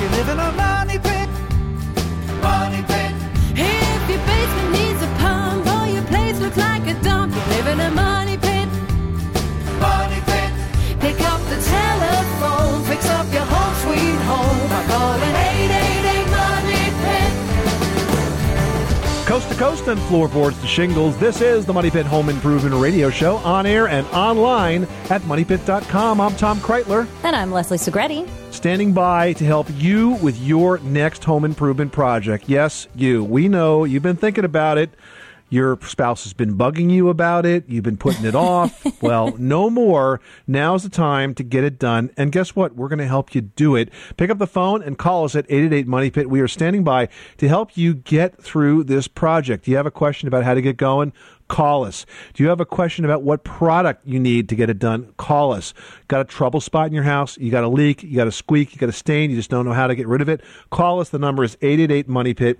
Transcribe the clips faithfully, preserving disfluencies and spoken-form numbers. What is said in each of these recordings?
you live in a money pit. Money pit. If your basement needs a pump or your place looks like a dump, you live in a money pit. Money pit. Pick up the telephone, fix up your home sweet home. I call it eight eight eight money pit. Coast to coast and floorboards to shingles, this is the Money Pit Home Improvement Radio Show, on air and online at money pit dot com. I'm Tom Kraeutler. And I'm Leslie Segrete. Standing by to help you with your next home improvement project. Yes, you. We know you've been thinking about it. Your spouse has been bugging you about it. You've been putting it off. Well, no more. Now's the time to get it done. And guess what? We're going to help you do it. Pick up the phone and call us at eight eight eight money pit. We are standing by to help you get through this project. Do you have a question about how to get going? Call us. Do you have a question about what product you need to get it done? Call us. Got a trouble spot in your house? You got a leak? You got a squeak? You got a stain? You just don't know how to get rid of it? Call us. The number is eight eight eight money pit.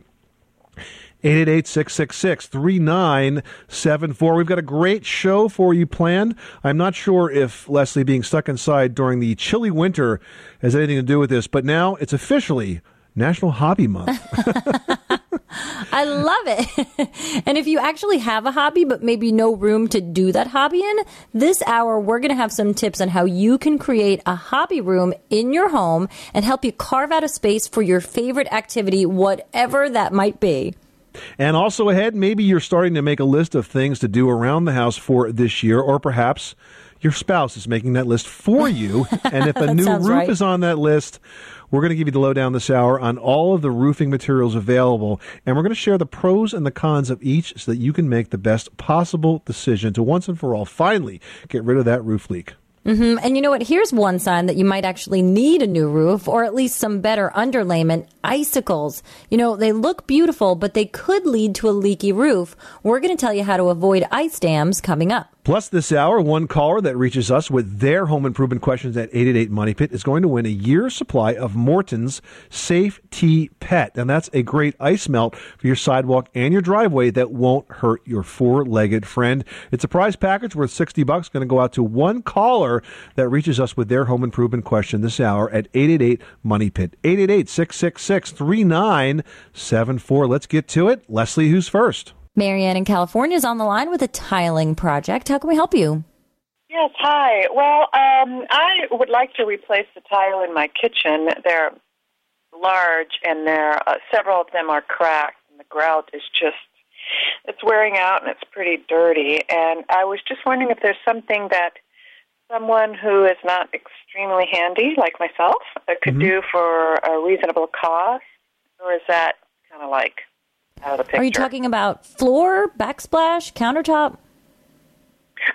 eight eight eight, six six six, three nine seven four. We've got a great show for you planned. I'm not sure if Leslie being stuck inside during the chilly winter has anything to do with this, but now it's officially National Hobby Month. I love it. And if you actually have a hobby, but maybe no room to do that hobby in, this hour we're going to have some tips on how you can create a hobby room in your home and help you carve out a space for your favorite activity, whatever that might be. And also ahead, maybe you're starting to make a list of things to do around the house for this year, or perhaps your spouse is making that list for you. And if a new roof right. is on that list, we're going to give you the lowdown this hour on all of the roofing materials available. And we're going to share the pros and the cons of each so that you can make the best possible decision to once and for all finally get rid of that roof leak. Mm-hmm. And you know what? Here's one sign that you might actually need a new roof, or at least some better underlayment: icicles. You know, they look beautiful, but they could lead to a leaky roof. We're going to tell you how to avoid ice dams coming up. Plus, this hour, one caller that reaches us with their home improvement questions at eight eight eight money pit is going to win a year's supply of Morton's Safe T Pet. And that's a great ice melt for your sidewalk and your driveway that won't hurt your four-legged friend. It's a prize package worth sixty bucks, going to go out to one caller that reaches us with their home improvement question this hour at eight eight eight money pit. eight eight eight, six six six, three nine seven four. Let's get to it. Leslie, who's first? Marianne in California is on the line with a tiling project. How can we help you? Yes, hi. Well, um, I would like to replace the tile in my kitchen. They're large, and there uh, several of them are cracked, and the grout is just, it's wearing out, and it's pretty dirty. And I was just wondering if there's something that someone who is not extremely handy, like myself, uh, could mm-hmm. do for a reasonable cost, or is that kind of like... Are you talking about floor, backsplash, countertop?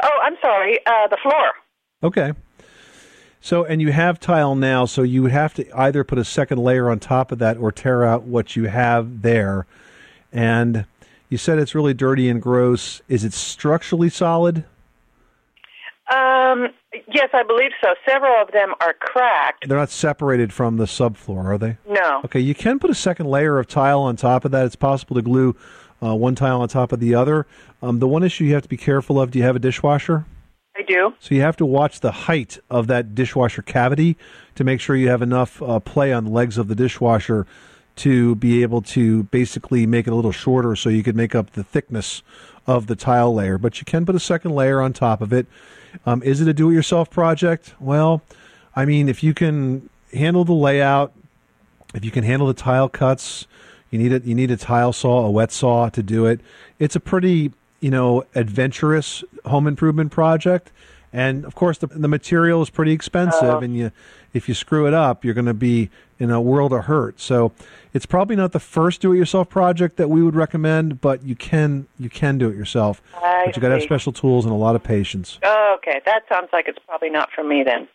Oh, I'm sorry, uh, the floor. Okay. So, and you have tile now, so you would have to either put a second layer on top of that or tear out what you have there. And you said it's really dirty and gross. Is it structurally solid? Um, yes, I believe so. Several of them are cracked. They're not separated from the subfloor, are they? No. Okay, you can put a second layer of tile on top of that. It's possible to glue uh, one tile on top of the other. Um, the one issue you have to be careful of, do you have a dishwasher? I do. So you have to watch the height of that dishwasher cavity to make sure you have enough uh, play on the legs of the dishwasher to be able to basically make it a little shorter so you could make up the thickness of the tile layer. But you can put a second layer on top of it. Um, is it a do-it-yourself project? Well, I mean, if you can handle the layout, if you can handle the tile cuts, you need a, you need a tile saw, a wet saw to do it. It's a pretty, you know, adventurous home improvement project. And, of course, the, the material is pretty expensive, uh, and you, if you screw it up, you're going to be in a world of hurt. So it's probably not the first do-it-yourself project that we would recommend, but you can you can do it yourself. I but you got to have special tools and a lot of patience. Oh, okay. That sounds like it's probably not for me then.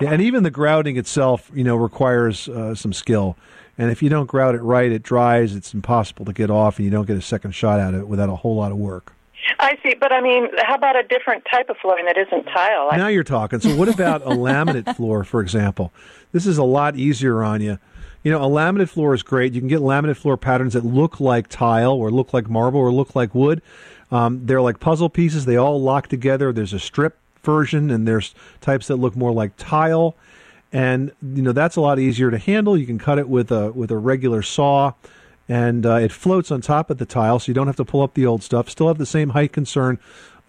Yeah, and even the grouting itself, you know, requires uh, some skill. And if you don't grout it right, it dries, it's impossible to get off, and you don't get a second shot at it without a whole lot of work. I see, but I mean, how about a different type of flooring that isn't tile? Now you're talking. So what about a laminate floor, for example? This is a lot easier on you. You know, a laminate floor is great. You can get laminate floor patterns that look like tile or look like marble or look like wood. Um, they're like puzzle pieces. They all lock together. There's a strip version, and there's types that look more like tile. And, you know, that's a lot easier to handle. You can cut it with a with a regular saw, and uh, it floats on top of the tile, so you don't have to pull up the old stuff. Still have the same height concern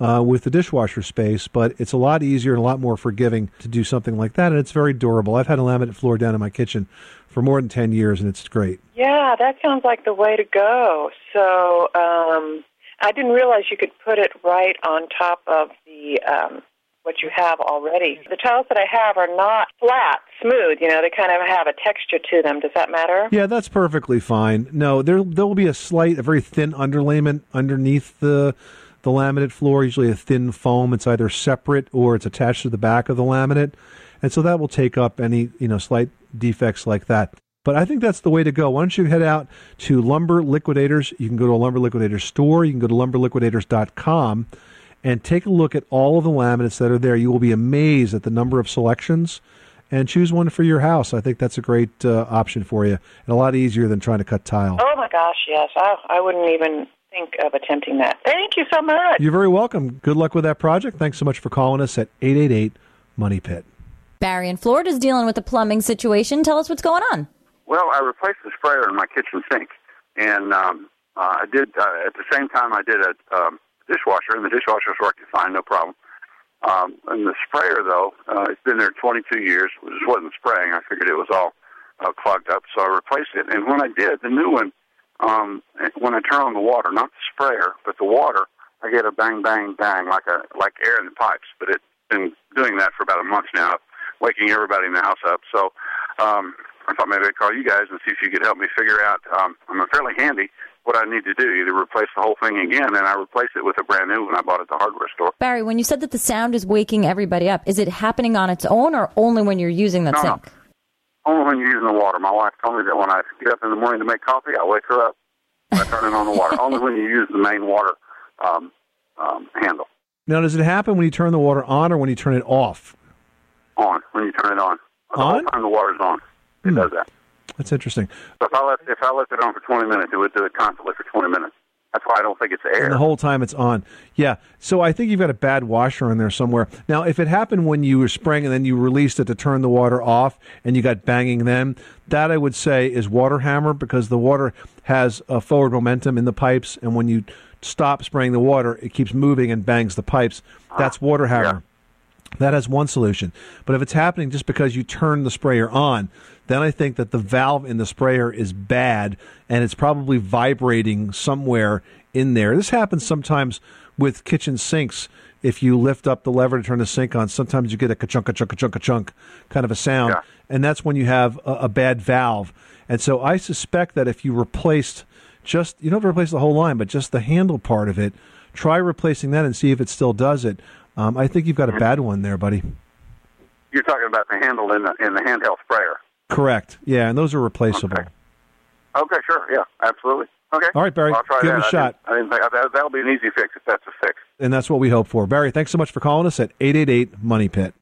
uh, with the dishwasher space, but it's a lot easier and a lot more forgiving to do something like that, and it's very durable. I've had a laminate floor down in my kitchen for more than ten years, and it's great. Yeah, that sounds like the way to go. So um, I didn't realize you could put it right on top of the... Um what you have already. The tiles that I have are not flat, smooth, you know, they kind of have a texture to them. Does that matter? Yeah, that's perfectly fine. No, there there will be a slight, a very thin underlayment underneath the the laminate floor, usually a thin foam. It's either separate or it's attached to the back of the laminate. And so that will take up any, you know, slight defects like that. But I think that's the way to go. Why don't you head out to Lumber Liquidators? You can go to a Lumber Liquidators store. You can go to lumber liquidators dot com. And take a look at all of the laminates that are there. You will be amazed at the number of selections, and choose one for your house. I think that's a great uh, option for you, and a lot easier than trying to cut tile. Oh, my gosh, yes. I, I wouldn't even think of attempting that. Thank you so much. You're very welcome. Good luck with that project. Thanks so much for calling us at eight eight eight money pit. Barry in Florida is dealing with a plumbing situation. Tell us what's going on. Well, I replaced the sprayer in my kitchen sink, and um, uh, I did uh, at the same time I did a... Um, dishwasher, and the dishwasher is working fine, no problem. Um, and the sprayer, though, uh, it's been there twenty-two years. It just wasn't spraying. I figured it was all uh, clogged up, so I replaced it. And when I did, the new one, um, when I turn on the water, not the sprayer, but the water, I get a bang, bang, bang, like a like air in the pipes. But it's been doing that for about a month now, waking everybody in the house up. So um, I thought maybe I'd call you guys and see if you could help me figure out. Um, I'm fairly handy. What I need to do, either replace the whole thing again, and I replace it with a brand new one I bought at the hardware store. Barry, when you said that the sound is waking everybody up, is it happening on its own or only when you're using that no, sink? No. Only when you're using the water. My wife told me that when I get up in the morning to make coffee, I wake her up by turning on the water. Only when you use the main water um, um, handle. Now, does it happen when you turn the water on or when you turn it off? On. When you turn it on. The on? Whole time the water's on. It hmm. does that. That's interesting. So if I left if I left it on for twenty minutes, it would do it constantly for twenty minutes. That's why I don't think it's air. And the whole time it's on. Yeah. So I think you've got a bad washer in there somewhere. Now, if it happened when you were spraying and then you released it to turn the water off and you got banging then, that I would say is water hammer, because the water has a forward momentum in the pipes, and when you stop spraying the water, it keeps moving and bangs the pipes. That's water hammer. Yeah. That has one solution. But if it's happening just because you turn the sprayer on, then I think that the valve in the sprayer is bad, and it's probably vibrating somewhere in there. This happens sometimes with kitchen sinks. If you lift up the lever to turn the sink on, sometimes you get a ka-chunk, ka-chunk, ka-chunk, ka-chunk kind of a sound, yeah. And that's when you have a, a bad valve. And so I suspect that if you replaced just, you don't have to replace the whole line, but just the handle part of it, try replacing that and see if it still does it. Um, I think you've got a bad one there, buddy. You're talking about the handle in the, in the handheld sprayer. Correct. Yeah, and those are replaceable. Okay, okay, sure. Yeah, absolutely. Okay. All right, Barry. I'll try give that. It a I shot. Didn't, I didn't think, that'll be an easy fix if that's a fix. And that's what we hope for. Barry, thanks so much for calling us at eight eight eight money pit.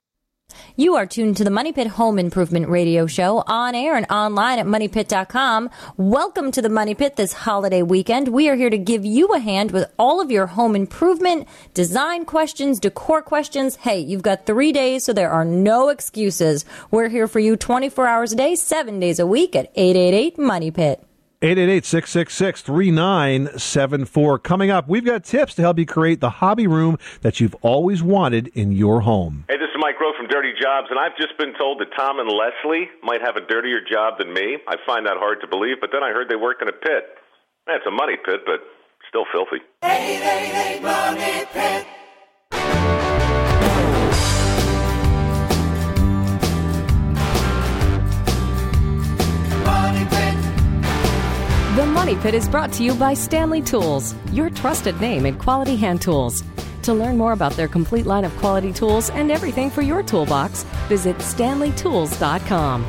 You are tuned to the Money Pit Home Improvement Radio Show on air and online at money pit dot com. Welcome to the Money Pit this holiday weekend. We are here to give you a hand with all of your home improvement, design questions, decor questions. Hey, you've got three days, so there are no excuses. We're here for you twenty-four hours a day, seven days a week at eight eight eight money pit. eight eight eight six six six three nine seven four. Coming up, we've got tips to help you create the hobby room that you've always wanted in your home. Hey, this is Mike Rowe from Dirty Jobs, and I've just been told that Tom and Leslie might have a dirtier job than me. I find that hard to believe, but then I heard they work in a pit. That's a money pit, but still filthy. eight eight eight money pit. The Money Pit is brought to you by Stanley Tools, your trusted name in quality hand tools. To learn more about their complete line of quality tools and everything for your toolbox, visit stanley tools dot com.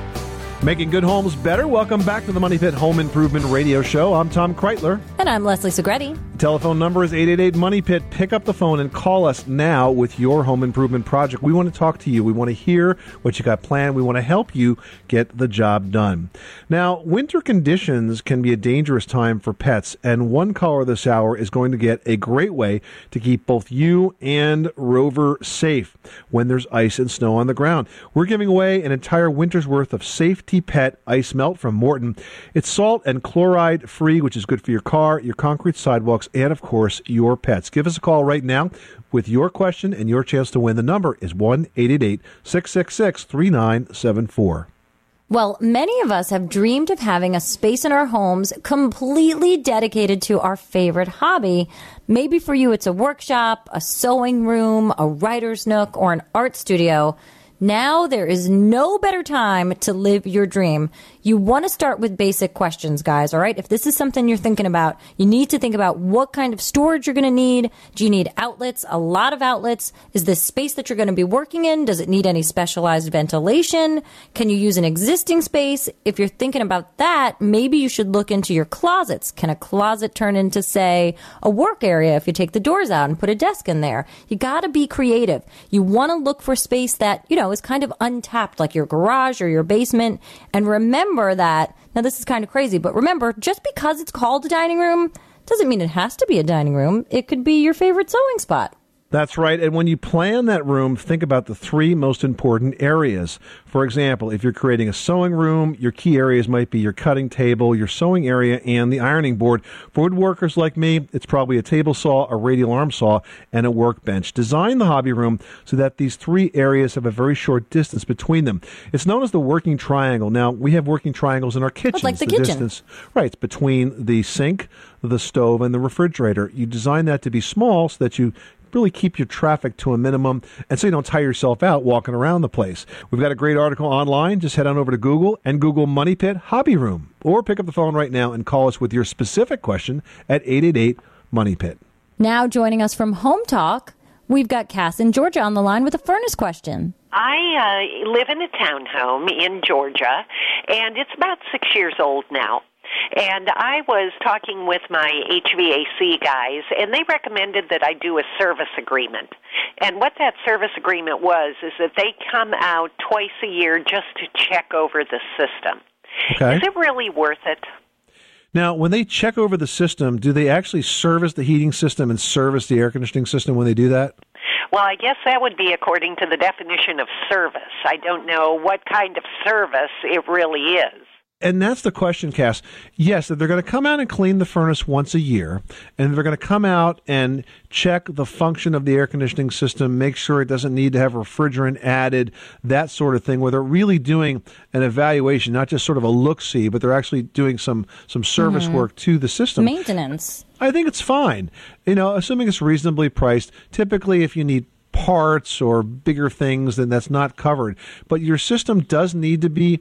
Making good homes better. Welcome back to the Money Pit Home Improvement Radio Show. I'm Tom Kraeutler. And I'm Leslie Segrete. Telephone number is eight eight eight money pit. Pick up the phone and call us now with your home improvement project. We want to talk to you. We want to hear what you got planned. We want to help you get the job done. Now, winter conditions can be a dangerous time for pets, and one caller this hour is going to get a great way to keep both you and Rover safe when there's ice and snow on the ground. We're giving away an entire winter's worth of Safe T Pet ice melt from Morton. It's salt and chloride free, which is good for your car, your concrete sidewalks, and, of course, your pets. Give us a call right now with your question and your chance to win. The number is one eight eight eight six six six three nine seven four. Well, many of us have dreamed of having a space in our homes completely dedicated to our favorite hobby. Maybe for you, it's a workshop, a sewing room, a writer's nook, or an art studio. Now there is no better time to live your dream. You want to start with basic questions, guys, all right? If this is something you're thinking about, you need to think about what kind of storage you're going to need. Do you need outlets? A lot of outlets. Is this space that you're going to be working in? Does it need any specialized ventilation? Can you use an existing space? If you're thinking about that, maybe you should look into your closets. Can a closet turn into, say, a work area if you take the doors out and put a desk in there? You got to be creative. You want to look for space that, you know, is kind of untapped, like your garage or your basement. And remember that, now this is kind of crazy, but remember, just because it's called a dining room doesn't mean it has to be a dining room. It could be your favorite sewing spot. That's right. And when you plan that room, think about the three most important areas. For example, if you're creating a sewing room, your key areas might be your cutting table, your sewing area, and the ironing board. For woodworkers like me, it's probably a table saw, a radial arm saw, and a workbench. Design the hobby room so that these three areas have a very short distance between them. It's known as the working triangle. Now, we have working triangles in our kitchens. It's like the, the kitchen. Distance, right, it's between the sink, the stove, and the refrigerator. You design that to be small so that you really keep your traffic to a minimum and so you don't tire yourself out walking around the place. We've got a great article online. Just head on over to Google and Google Money Pit Hobby Room, or pick up the phone right now and call us with your specific question at eight eight eight money pit. Now joining us from Home Talk, we've got Cass in Georgia on the line with a furnace question. I uh, live in a townhome in Georgia, and it's about six years old now. And I was talking with my H V A C guys, and they recommended that I do a service agreement. And what that service agreement was is that they come out twice a year just to check over the system. Okay. Is it really worth it? Now, when they check over the system, do they actually service the heating system and service the air conditioning system when they do that? Well, I guess that would be according to the definition of service. I don't know what kind of service it really is. And that's the question, Cass. Yes, they're going to come out and clean the furnace once a year, and they're going to come out and check the function of the air conditioning system, make sure it doesn't need to have refrigerant added, that sort of thing, where they're really doing an evaluation, not just sort of a look-see, but they're actually doing some, some service mm-hmm. work to the system. Maintenance. I think it's fine. You know, assuming it's reasonably priced, typically if you need parts or bigger things, then that's not covered. But your system does need to be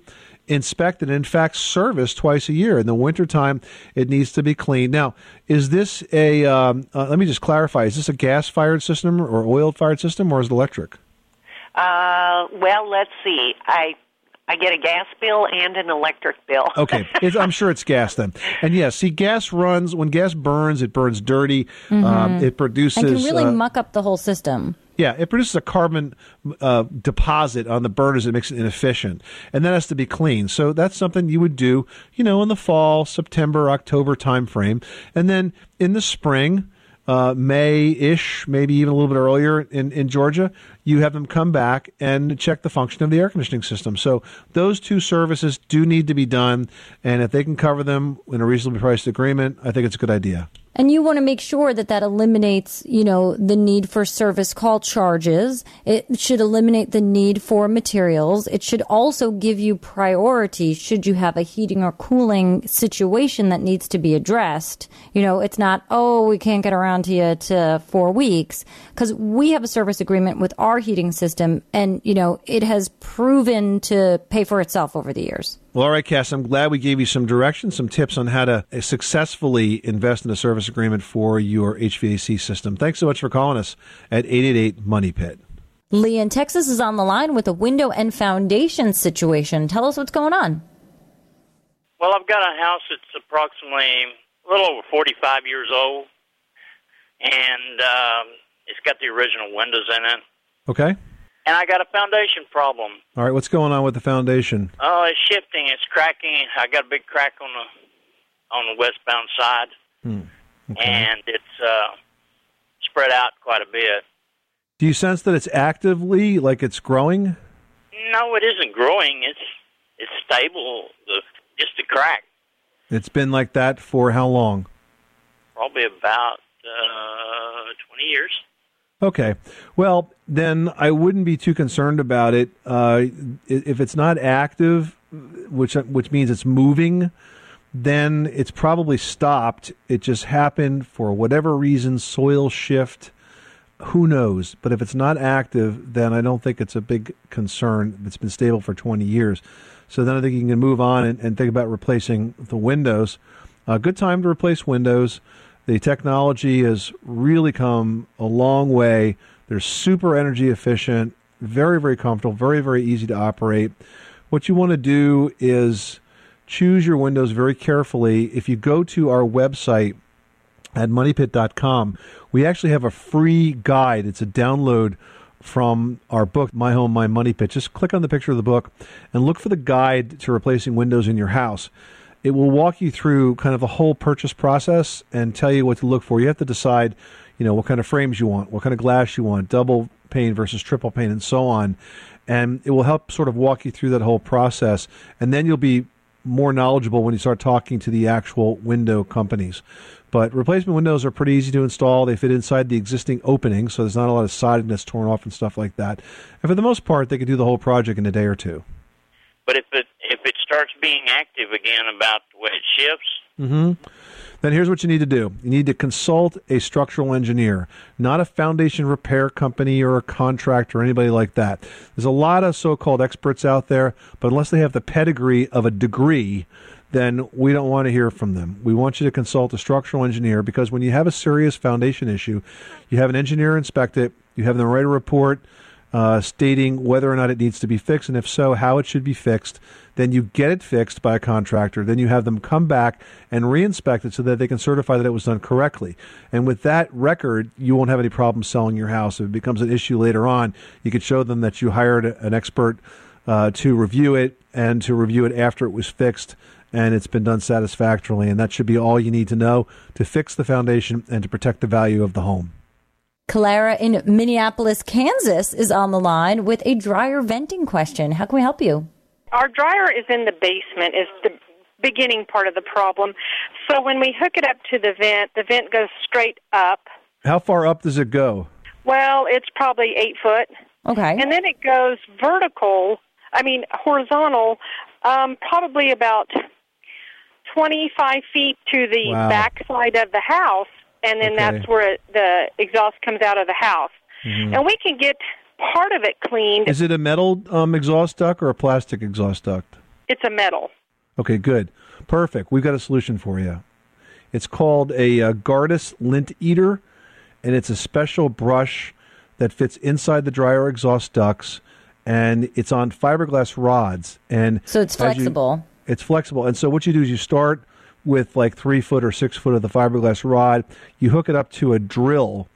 inspected, in fact, serviced twice a year. In the wintertime, it needs to be cleaned. Now, is this a, um, uh, let me just clarify, is this a gas-fired system or oil-fired system, or is it electric? Uh, well, let's see. I I get a gas bill and an electric bill. Okay. It's, I'm sure it's gas then. And yes, yeah, see, gas runs, when gas burns, it burns dirty. Mm-hmm. Um, it produces... It can really uh, muck up the whole system. Yeah, it produces a carbon uh, deposit on the burners that makes it inefficient, and that has to be cleaned. So that's something you would do, you know, in the fall, September, October timeframe, and then in the spring, uh, May-ish, maybe even a little bit earlier in, in Georgia, you have them come back and check the function of the air conditioning system. So those two services do need to be done, and if they can cover them in a reasonably priced agreement, I think it's a good idea. And you want to make sure that that eliminates, you know, the need for service call charges. It should eliminate the need for materials. It should also give you priority should you have a heating or cooling situation that needs to be addressed. You know, it's not, oh, we can't get around to you to four weeks. Because we have a service agreement with our heating system, and, you know, it has proven to pay for itself over the years. Well, all right, Cass, I'm glad we gave you some directions, some tips on how to successfully invest in a service agreement for your H V A C system. Thanks so much for calling us at eight eight eight money pit. Lee in Texas is on the line with a window and foundation situation. Tell us what's going on. Well, I've got a house that's approximately a little over forty-five years old, and uh, it's got the original windows in it. Okay. And I got a foundation problem. All right, what's going on with the foundation? Oh, uh, it's shifting. It's cracking. I got a big crack on the on the westbound side, hmm. okay. and it's uh, spread out quite a bit. Do you sense that it's actively, like it's growing? No, it isn't growing. It's it's stable, the, just a crack. It's been like that for how long? Probably about uh, twenty years. Okay. Well, then I wouldn't be too concerned about it. Uh, if it's not active, which which means it's moving, then it's probably stopped. It just happened for whatever reason, soil shift. Who knows? But if it's not active, then I don't think it's a big concern. It's been stable for twenty years. So then I think you can move on and, and think about replacing the windows. A good time to replace windows. The technology has really come a long way. They're super energy efficient, very, very comfortable, very, very easy to operate. What you want to do is choose your windows very carefully. If you go to our website, at Money Pit dot com, we actually have a free guide. It's a download from our book, My Home, My Money Pit. Just click on the picture of the book and look for the guide to replacing windows in your house. It will walk you through kind of the whole purchase process and tell you what to look for. You have to decide, you know, what kind of frames you want, what kind of glass you want, double pane versus triple pane, and so on. And it will help sort of walk you through that whole process. And then you'll be more knowledgeable when you start talking to the actual window companies. But replacement windows are pretty easy to install. They fit inside the existing opening, so there's not a lot of siding that's torn off and stuff like that. And for the most part, they can do the whole project in a day or two. But if it if it starts being active again about the way it shifts, mm-hmm. then here's what you need to do. You need to consult a structural engineer, not a foundation repair company or a contractor or anybody like that. There's a lot of so-called experts out there, but unless they have the pedigree of a degree, then we don't want to hear from them. We want you to consult a structural engineer, because when you have a serious foundation issue, you have an engineer inspect it, you have them write a report uh, stating whether or not it needs to be fixed, and if so, how it should be fixed. Then you get it fixed by a contractor. Then you have them come back and reinspect it so that they can certify that it was done correctly. And with that record, you won't have any problem selling your house. If it becomes an issue later on, you could show them that you hired an expert uh, to review it, and to review it after it was fixed, and it's been done satisfactorily, and that should be all you need to know to fix the foundation and to protect the value of the home. Clara in Minneapolis, Kansas is on the line with a dryer venting question. How can we help you? Our dryer is in the basement, is the beginning part of the problem. So when we hook it up to the vent, the vent goes straight up. How far up does it go? Well, it's probably eight foot. Okay. And then it goes vertical, I mean horizontal, um, probably about twenty-five feet to the wow. back side of the house, and then okay. that's where it, the exhaust comes out of the house. Mm-hmm. And we can get part of it cleaned. Is it a metal um, exhaust duct or a plastic exhaust duct? It's a metal. Okay, good. Perfect. We've got a solution for you. It's called a uh, Gardus Lint Eater, and it's a special brush that fits inside the dryer exhaust ducts, and it's on fiberglass rods. And so it's flexible. You, It's flexible. And so what you do is you start with like three foot or six foot of the fiberglass rod. You hook it up to a drill,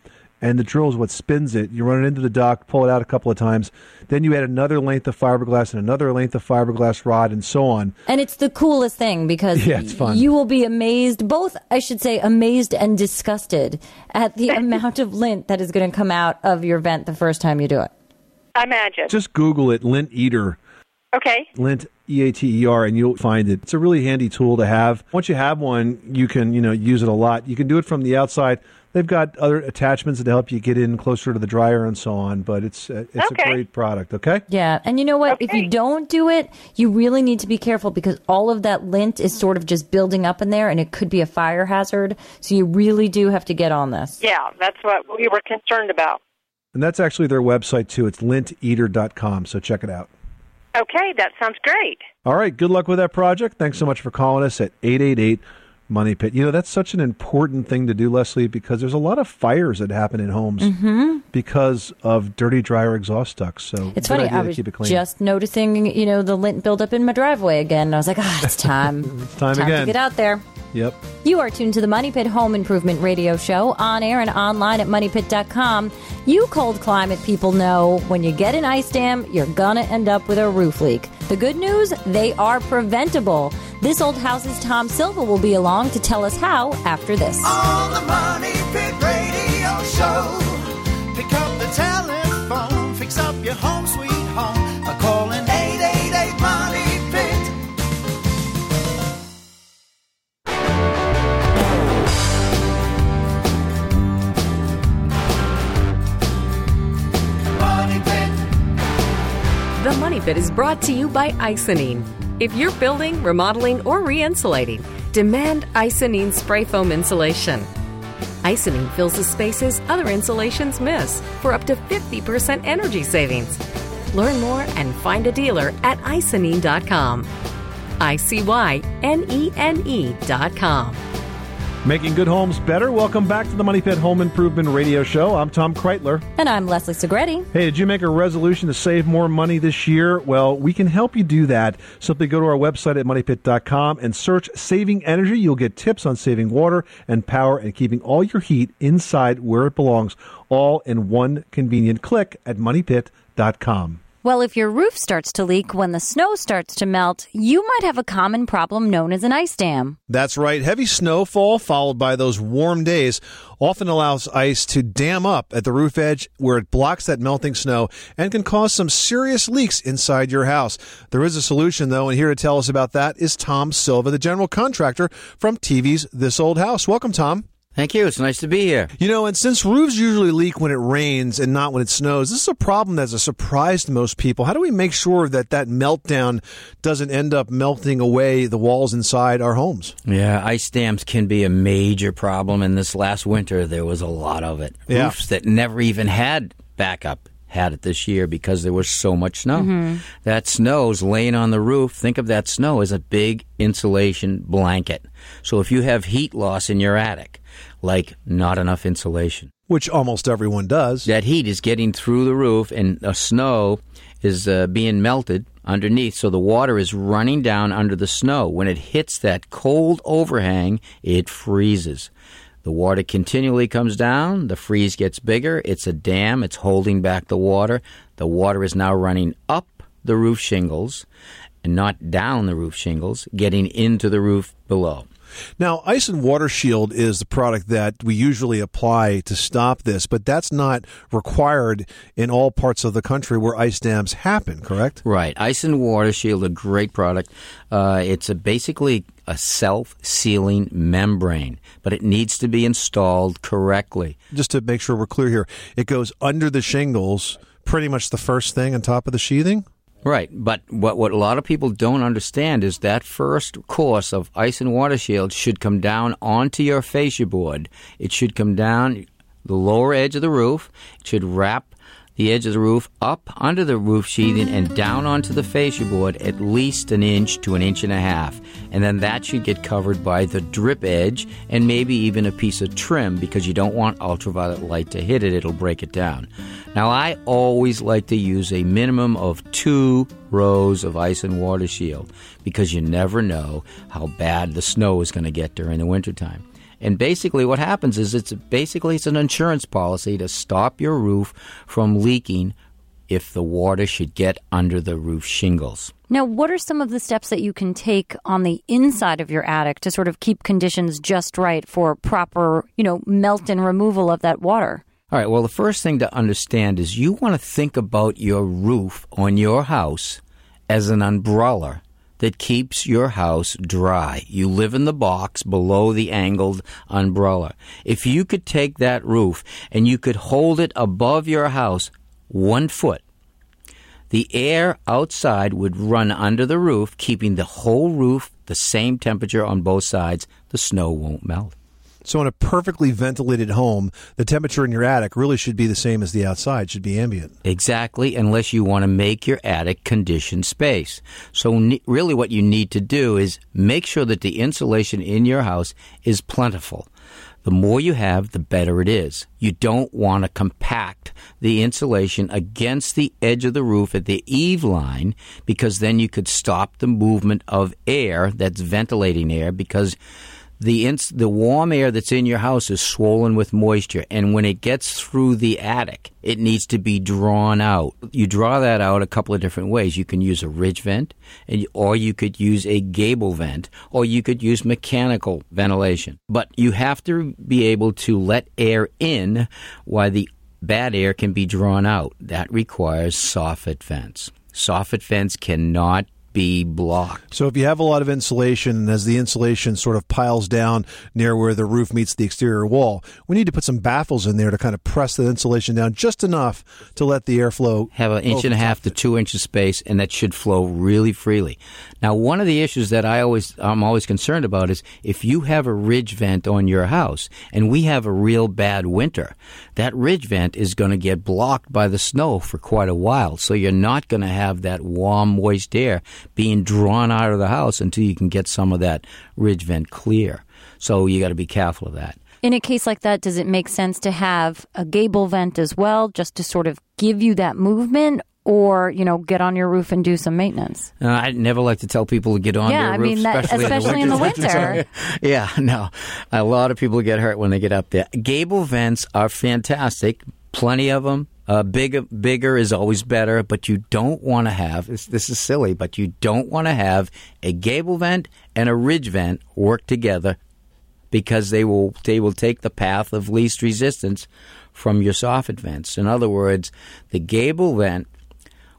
and the drill is what spins it. You run it into the duct, pull it out a couple of times. Then you add another length of fiberglass and another length of fiberglass rod and so on. And it's the coolest thing because yeah, it's fun. You will be amazed, both, I should say, amazed and disgusted at the amount of lint that is going to come out of your vent the first time you do it. Imagine. Just Google it, Lint Eater. Okay. Lint, E A T E R, and you'll find it. It's a really handy tool to have. Once you have one, you can, you know, use it a lot. You can do it from the outside. They've got other attachments to help you get in closer to the dryer and so on, but it's a, it's okay. a great product, okay? Yeah, and you know what? Okay. If you don't do it, you really need to be careful because all of that lint is sort of just building up in there, and it could be a fire hazard, so you really do have to get on this. Yeah, that's what we were concerned about. And that's actually their website, too. It's linteater dot com, so check it out. Okay, that sounds great. All right, good luck with that project. Thanks so much for calling us at eight eight eight Money Pit. You know, that's such an important thing to do, Leslie, because there's a lot of fires that happen in homes mm-hmm. because of dirty dryer exhaust ducts. So it's funny, I was keep it clean. Just noticing, you know, the lint buildup in my driveway again. And I was like, ah, oh, it's time. it's time, time again. to get out there. Yep. You are tuned to the Money Pit Home Improvement Radio Show on air and online at money pit dot com. You cold climate people know when you get an ice dam, you're going to end up with a roof leak. The good news, they are preventable. This Old House's Tom Silva will be along to tell us how after this. On the Money Pit Radio Show, pick up the telephone, fix up your home sweet home, by calling eight eight eight money. The Money Pit is brought to you by Icynene. If you're building, remodeling, or re-insulating, demand Icynene spray foam insulation. Icynene fills the spaces other insulations miss for up to fifty percent energy savings. Learn more and find a dealer at icynene dot com. I C Y N E N E dot com. Making good homes better. Welcome back to the Money Pit Home Improvement Radio Show. I'm Tom Kraeutler. And I'm Leslie Segrete. Hey, did you make a resolution to save more money this year? Well, we can help you do that. Simply go to our website at money pit dot com and search Saving Energy. You'll get tips on saving water and power and keeping all your heat inside where it belongs, all in one convenient click at money pit dot com. Well, if your roof starts to leak when the snow starts to melt, you might have a common problem known as an ice dam. That's right. Heavy snowfall followed by those warm days often allows ice to dam up at the roof edge where it blocks that melting snow and can cause some serious leaks inside your house. There is a solution, though, and here to tell us about that is Tom Silva, the general contractor from T V's This Old House. Welcome, Tom. Thank you. It's nice to be here. You know, and since roofs usually leak when it rains and not when it snows, this is a problem that's a surprise to most people. How do we make sure that that meltdown doesn't end up melting away the walls inside our homes? Yeah, ice dams can be a major problem, and this last winter there was a lot of it. Yeah. Roofs that never even had backup had it this year because there was so much snow. Mm-hmm. That snow's laying on the roof. Think of that snow as a big insulation blanket. So if you have heat loss in your attic, like not enough insulation, which almost everyone does, that heat is getting through the roof and the snow is uh, being melted underneath, so the water is running down under the snow. When it hits that cold overhang, it freezes. The water continually comes down. The freeze gets bigger. It's a dam. It's holding back the water. The water is now running up the roof shingles and not down the roof shingles, getting into the roof below. Now, Ice and Water Shield is the product that we usually apply to stop this, but that's not required in all parts of the country where ice dams happen, correct? Right. Ice and Water Shield, a great product. Uh, it's a basically a self-sealing membrane, but it needs to be installed correctly. Just to make sure we're clear here, it goes under the shingles, pretty much the first thing on top of the sheathing? Right, but what what a lot of people don't understand is that first course of Ice and Water Shield should come down onto your fascia board. It should come down the lower edge of the roof. It should wrap the edge of the roof up under the roof sheathing and down onto the fascia board at least an inch to an inch and a half. And then that should get covered by the drip edge and maybe even a piece of trim, because you don't want ultraviolet light to hit it. It'll break it down. Now, I always like to use a minimum of two rows of Ice and Water Shield because you never know how bad the snow is going to get during the wintertime. And basically what happens is it's basically it's an insurance policy to stop your roof from leaking if the water should get under the roof shingles. Now, what are some of the steps that you can take on the inside of your attic to sort of keep conditions just right for proper, you know, melt and removal of that water? All right. Well, the first thing to understand is you want to think about your roof on your house as an umbrella that keeps your house dry. You live in the box below the angled umbrella. If you could take that roof and you could hold it above your house one foot, the air outside would run under the roof, keeping the whole roof the same temperature on both sides. The snow won't melt. So in a perfectly ventilated home, the temperature in your attic really should be the same as the outside, should be ambient. Exactly, unless you want to make your attic conditioned space. So ne- really what you need to do is make sure that the insulation in your house is plentiful. The more you have, the better it is. You don't want to compact the insulation against the edge of the roof at the eave line, because then you could stop the movement of air that's ventilating air, because the ins- the warm air that's in your house is swollen with moisture, and when it gets through the attic, it needs to be drawn out. You draw that out a couple of different ways. You can use a ridge vent, and, or you could use a gable vent, or you could use mechanical ventilation. But you have to be able to let air in while the bad air can be drawn out. That requires soffit vents. Soffit vents cannot be blocked. So if you have a lot of insulation, as the insulation sort of piles down near where the roof meets the exterior wall, we need to put some baffles in there to kind of press the insulation down just enough to let the airflow have an inch and a half to two inches space, and that should flow really freely. Now, one of the issues that I always I'm always concerned about is if you have a ridge vent on your house, and we have a real bad winter, that ridge vent is going to get blocked by the snow for quite a while, so you're not going to have that warm, moist air being drawn out of the house until you can get some of that ridge vent clear. So you got to be careful of that. In a case like that, does it make sense to have a gable vent as well, just to sort of give you that movement, or, you know, get on your roof and do some maintenance? Uh, I never like to tell people to get on yeah, their I roof, mean that, especially, especially in the winter. In the winter. yeah, no. A lot of people get hurt when they get up there. Gable vents are fantastic. Plenty of them. Uh, bigger, bigger is always better, but you don't want to have, this, this is silly, but you don't want to have a gable vent and a ridge vent work together, because they will they will take the path of least resistance from your soffit vents. In other words, the gable vent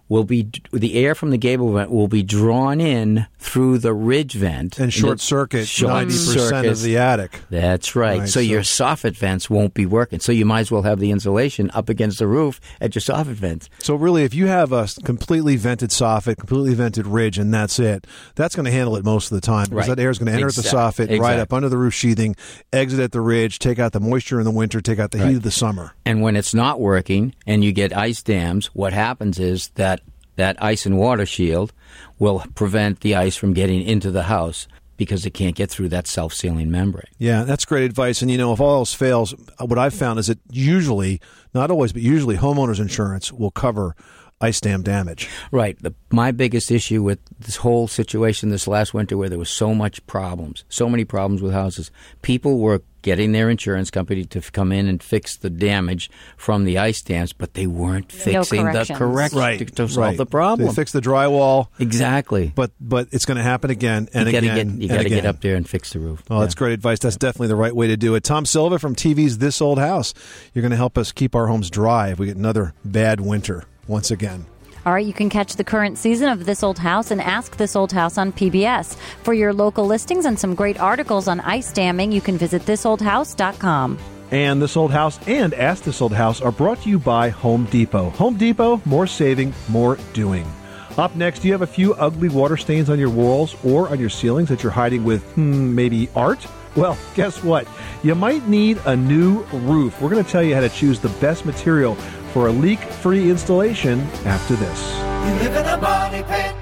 will be, the air from the gable vent will be drawn in through the ridge vent. And short circuit short ninety percent circuit. Of the attic. That's right. right so, so your soffit vents won't be working. So you might as well have the insulation up against the roof at your soffit vents. So really, if you have a completely vented soffit, completely vented ridge, and that's it, that's going to handle it most of the time, because right. that air is going to enter exactly. at the soffit, exactly. right up under the roof sheathing, exit at the ridge, take out the moisture in the winter, take out the right. heat of the summer. And when it's not working and you get ice dams, what happens is that That ice and water shield will prevent the ice from getting into the house, because it can't get through that self-sealing membrane. Yeah, that's great advice. And, you know, if all else fails, what I've found is that usually, not always, but usually homeowners insurance will cover ice dam damage. Right. The, my biggest issue with this whole situation this last winter, where there was so much problems, so many problems with houses, people were getting their insurance company to come in and fix the damage from the ice dams, but they weren't fixing no the correct right, to, to solve right. the problem. They fixed the drywall. Exactly. But but it's going to happen again and you gotta again. Get, you got to get up there and fix the roof. Oh, yeah. That's great advice. That's yeah. definitely the right way to do it. Tom Silva from T V's This Old House. You're going to help us keep our homes dry if we get another bad winter once again. All right, you can catch the current season of This Old House and Ask This Old House on P B S. For your local listings and some great articles on ice damming, you can visit this old house dot com. And This Old House and Ask This Old House are brought to you by Home Depot. Home Depot, more saving, more doing. Up next, do you have a few ugly water stains on your walls or on your ceilings that you're hiding with, hmm, maybe art? Well, guess what? You might need a new roof. We're going to tell you how to choose the best material for a leak-free installation after this. You live in a money pit.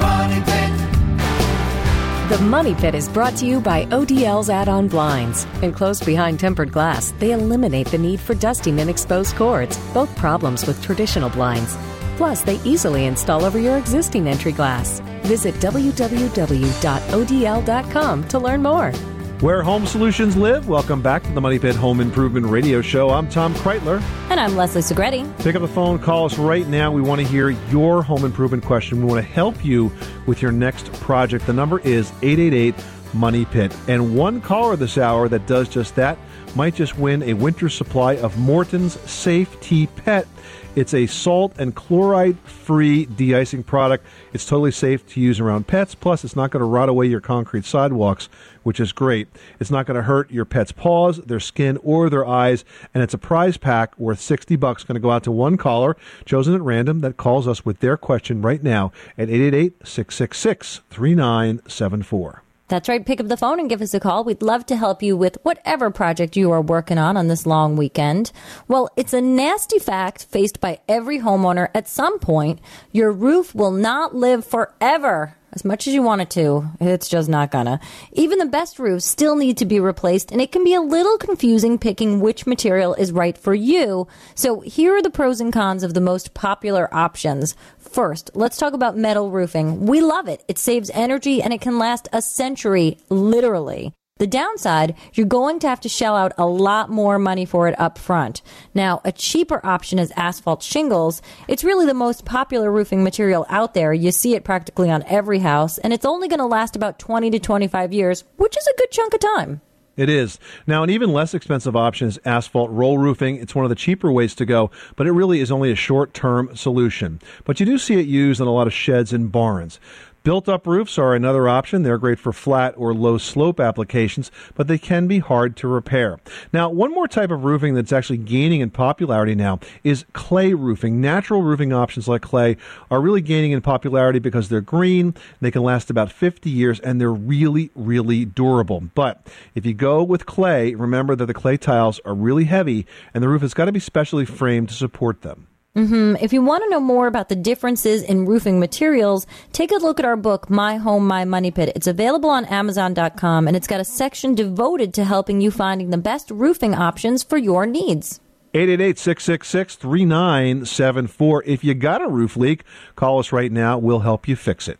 Money Pit. The Money Pit is brought to you by O D L's add-on blinds. Enclosed behind tempered glass, they eliminate the need for dusting and exposed cords, both problems with traditional blinds. Plus, they easily install over your existing entry glass. Visit w w w dot o d l dot com to learn more. Where home solutions live. Welcome back to the Money Pit Home Improvement Radio Show. I'm Tom Kraeutler. And I'm Leslie Segrete. Pick up the phone, call us right now. We want to hear your home improvement question. We want to help you with your next project. The number is eight eight eight money pit. And one caller this hour that does just that might just win a winter supply of Morton's Safe T Pet. It's a salt and chloride-free de-icing product. It's totally safe to use around pets. Plus, it's not going to rot away your concrete sidewalks, which is great. It's not going to hurt your pet's paws, their skin, or their eyes. And it's a prize pack worth sixty bucks, going to go out to one caller, chosen at random, that calls us with their question right now at eight eight eight, six six six, three nine seven four. That's right. Pick up the phone and give us a call. We'd love to help you with whatever project you are working on on this long weekend. Well, it's a nasty fact faced by every homeowner at some point. Your roof will not live forever. As much as you want it to, it's just not gonna. Even the best roofs still need to be replaced, and it can be a little confusing picking which material is right for you. So here are the pros and cons of the most popular options. First, let's talk about metal roofing. We love it. It saves energy, and it can last a century, literally. The downside, you're going to have to shell out a lot more money for it up front. Now, a cheaper option is asphalt shingles. It's really the most popular roofing material out there. You see it practically on every house, and it's only going to last about twenty to twenty-five years, which is a good chunk of time. It is. Now, an even less expensive option is asphalt roll roofing. It's one of the cheaper ways to go, but it really is only a short-term solution. But you do see it used on a lot of sheds and barns. Built-up roofs are another option. They're great for flat or low-slope applications, but they can be hard to repair. Now, one more type of roofing that's actually gaining in popularity now is clay roofing. Natural roofing options like clay are really gaining in popularity because they're green, they can last about fifty years, and they're really, really durable. But if you go with clay, remember that the clay tiles are really heavy, and the roof has got to be specially framed to support them. Mm-hmm. If you want to know more about the differences in roofing materials, take a look at our book, My Home, My Money Pit. It's available on Amazon dot com, and it's got a section devoted to helping you finding the best roofing options for your needs. eight eight eight, six six six, three nine seven four. If you got a roof leak, call us right now. We'll help you fix it.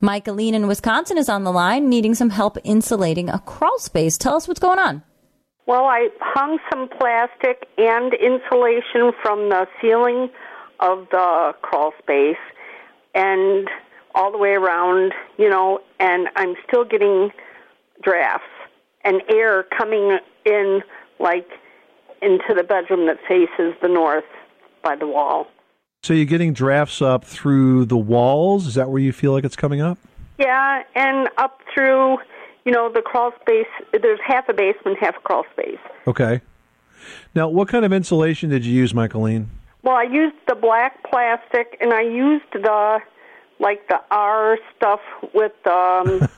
Mike Aline in Wisconsin is on the line needing some help insulating a crawl space. Tell us what's going on. Well, I hung some plastic and insulation from the ceiling of the crawl space and all the way around, you know, and I'm still getting drafts and air coming in, like, into the bedroom that faces the north by the wall. So you're getting drafts up through the walls? Is that where you feel like it's coming up? Yeah, and up through... You know, the crawl space, there's half a basement, half a crawl space. Okay. Now, what kind of insulation did you use, Michaeline? Well, I used the black plastic, and I used the, like, the R stuff with um...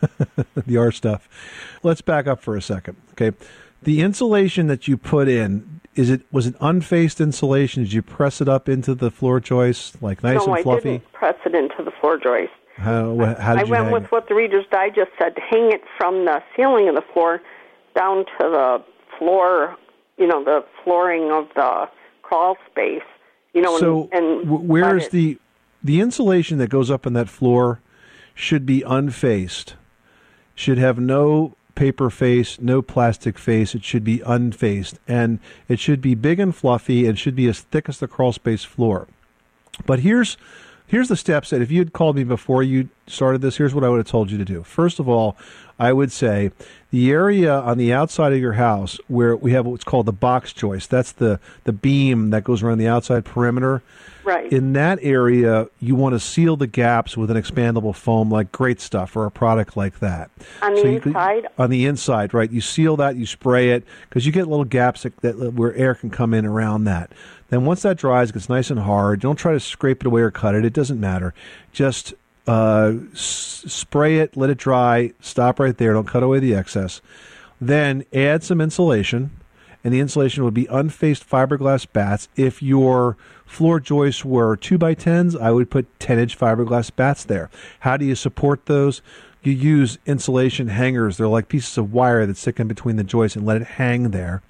the R stuff. Let's back up for a second, okay? The insulation that you put in, is it was it unfaced insulation? Did you press it up into the floor joist, like nice no, and fluffy? No, I didn't press it into the floor joist. How, how did I you went hang with it? What the Reader's Digest said, hang it from the ceiling of the floor down to the floor, you know, the flooring of the crawl space. You know, so and, and where is the, the insulation that goes up in that floor should be unfaced, should have no paper face, no plastic face. It should be unfaced, and it should be big and fluffy, and should be as thick as the crawl space floor. But here's... Here's the steps that if you had called me before you started this, here's what I would have told you to do. First of all, I would say the area on the outside of your house where we have what's called the box joist, that's the, the beam that goes around the outside perimeter. Right. In that area, you want to seal the gaps with an expandable foam like Great Stuff or a product like that. On the so inside? Could, on the inside, right. You seal that, you spray it, because you get little gaps that, that where air can come in around that. Then once that dries, it gets nice and hard. Don't try to scrape it away or cut it. It doesn't matter. Just uh, s- spray it, let it dry, stop right there. Don't cut away the excess. Then add some insulation, and the insulation would be unfaced fiberglass bats. If your floor joists were two by tens, I would put ten-inch fiberglass bats there. How do you support those? You use insulation hangers. They're like pieces of wire that stick in between the joists and let it hang there.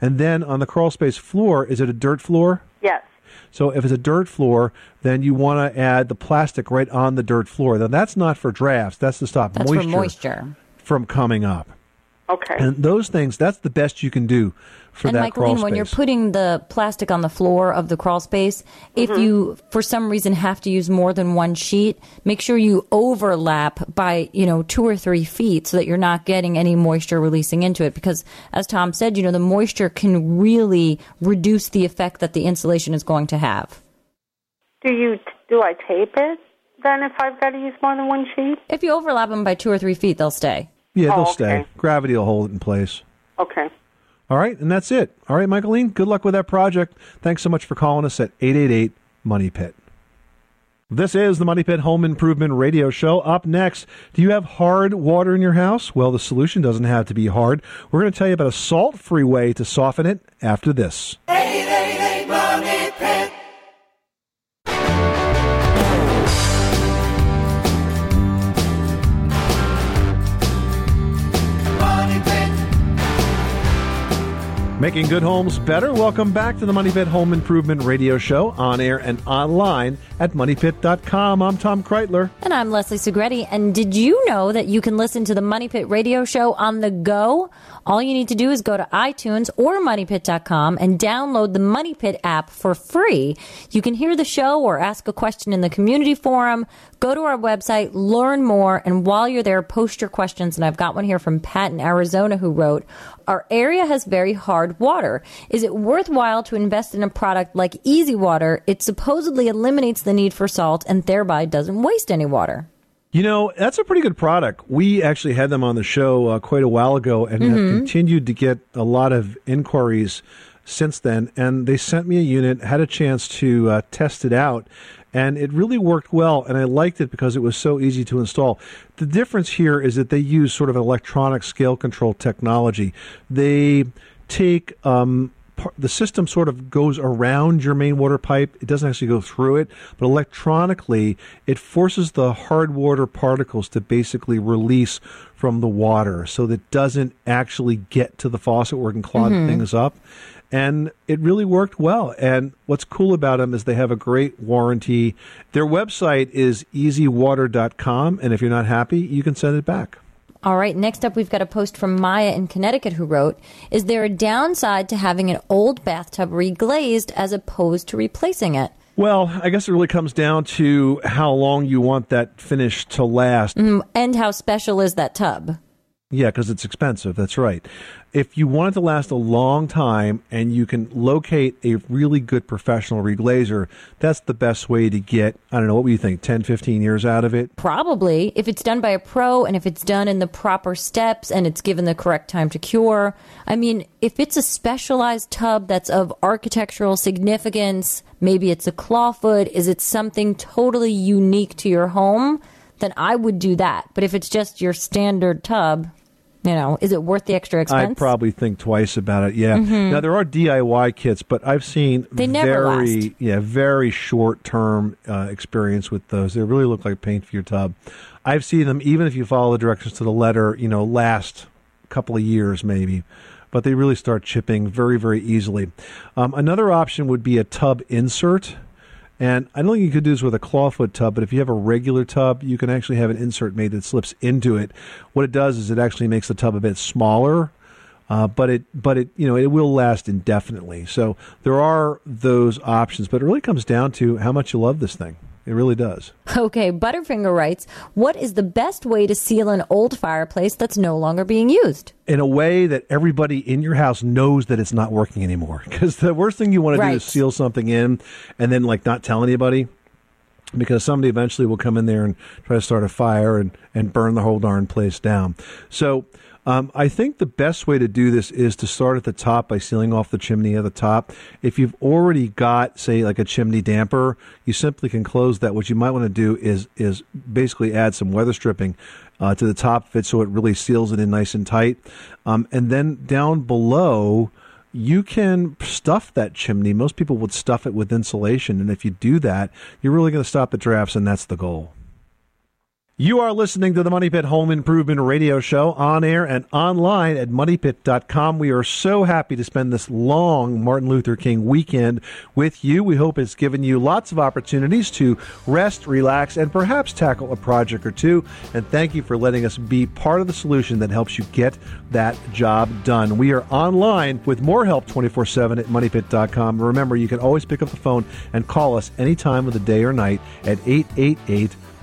And then on the crawl space floor, is it a dirt floor? Yes. So if it's a dirt floor, then you want to add the plastic right on the dirt floor. Now, that's not for drafts. That's to stop that's moisture, for moisture from coming up. Okay. And those things, that's the best you can do for and that Michaeline, crawl space. And, Michaeline, when you're putting the plastic on the floor of the crawl space, if mm-hmm. you, for some reason, have to use more than one sheet, make sure you overlap by, you know, two or three feet so that you're not getting any moisture releasing into it. Because, as Tom said, you know, the moisture can really reduce the effect that the insulation is going to have. Do you do I tape it then if I've got to use more than one sheet? If you overlap them by two or three feet, they'll stay. Yeah, they'll oh, okay. stay. Gravity will hold it in place. Okay. All right, and that's it. All right, Michaeline, good luck with that project. Thanks so much for calling us at eight eight eight, MONEY PIT. This is the Money Pit Home Improvement Radio Show. Up next, do you have hard water in your house? Well, the solution doesn't have to be hard. We're going to tell you about a salt-free way to soften it after this. eight eight eight, MONEY PIT. Making good homes better. Welcome back to the Money Pit Home Improvement Radio Show, on air and online at money pit dot com. I'm Tom Kraeutler. And I'm Leslie Segrete. And did you know that you can listen to the Money Pit Radio Show on the go? All you need to do is go to iTunes or money pit dot com and download the Money Pit app for free. You can hear the show or ask a question in the community forum. Go to our website, learn more, and while you're there, post your questions. And I've got one here from Pat in Arizona who wrote, our area has very hard water. Is it worthwhile to invest in a product like Easy Water? It supposedly eliminates the need for salt and thereby doesn't waste any water. You know, that's a pretty good product. We actually had them on the show uh, quite a while ago and mm-hmm. have continued to get a lot of inquiries since then. And they sent me a unit, had a chance to uh, test it out. And it really worked well, and I liked it because it was so easy to install. The difference here is that they use sort of electronic scale control technology. They take um, par- the system sort of goes around your main water pipe. It doesn't actually go through it, but electronically it forces the hard water particles to basically release from the water so that it doesn't actually get to the faucet where it can clog mm-hmm. things up. And it really worked well. And what's cool about them is they have a great warranty. Their website is easy water dot com. And if you're not happy, you can send it back. All right. Next up, we've got a post from Maya in Connecticut who wrote, is there a downside to having an old bathtub reglazed as opposed to replacing it? Well, I guess it really comes down to how long you want that finish to last. Mm, and how special is that tub? Yeah, because it's expensive. That's right. If you want it to last a long time and you can locate a really good professional reglazer, that's the best way to get, I don't know, what do you think, ten, fifteen years out of it? Probably. If it's done by a pro and if it's done in the proper steps and it's given the correct time to cure. I mean, if it's a specialized tub that's of architectural significance, maybe it's a clawfoot, is it something totally unique to your home? Then I would do that. But if it's just your standard tub, you know, is it worth the extra expense? I'd probably think twice about it, yeah. Mm-hmm. Now, there are D I Y kits, but I've seen they never very, last. yeah, very short-term uh, experience with those. They really look like paint for your tub. I've seen them, even if you follow the directions to the letter, you know, last couple of years maybe. But they really start chipping very, very easily. Um, another option would be a tub insert. And I don't think you could do this with a clawfoot tub, but if you have a regular tub, you can actually have an insert made that slips into it. What it does is it actually makes the tub a bit smaller, uh, but it but it you know it will last indefinitely. So there are those options, but it really comes down to how much you love this thing. It really does. Okay, Butterfinger writes, what is the best way to seal an old fireplace that's no longer being used? In a way that everybody in your house knows that it's not working anymore. Because the worst thing you want right. to do is seal something in and then like not tell anybody. Because somebody eventually will come in there and try to start a fire and, and burn the whole darn place down. So Um, I think the best way to do this is to start at the top by sealing off the chimney at the top. If you've already got, say, like a chimney damper, you simply can close that. What you might want to do is is basically add some weather stripping uh, to the top of it so it really seals it in nice and tight. Um, and then down below, you can stuff that chimney. Most people would stuff it with insulation. And if you do that, you're really going to stop the drafts, and that's the goal. You are listening to the Money Pit Home Improvement Radio Show on air and online at money pit dot com. We are so happy to spend this long Martin Luther King weekend with you. We hope it's given you lots of opportunities to rest, relax, and perhaps tackle a project or two. And thank you for letting us be part of the solution that helps you get that job done. We are online with more help twenty-four seven at money pit dot com. Remember, you can always pick up the phone and call us any time of the day or night at eight eight eight, eight eight eight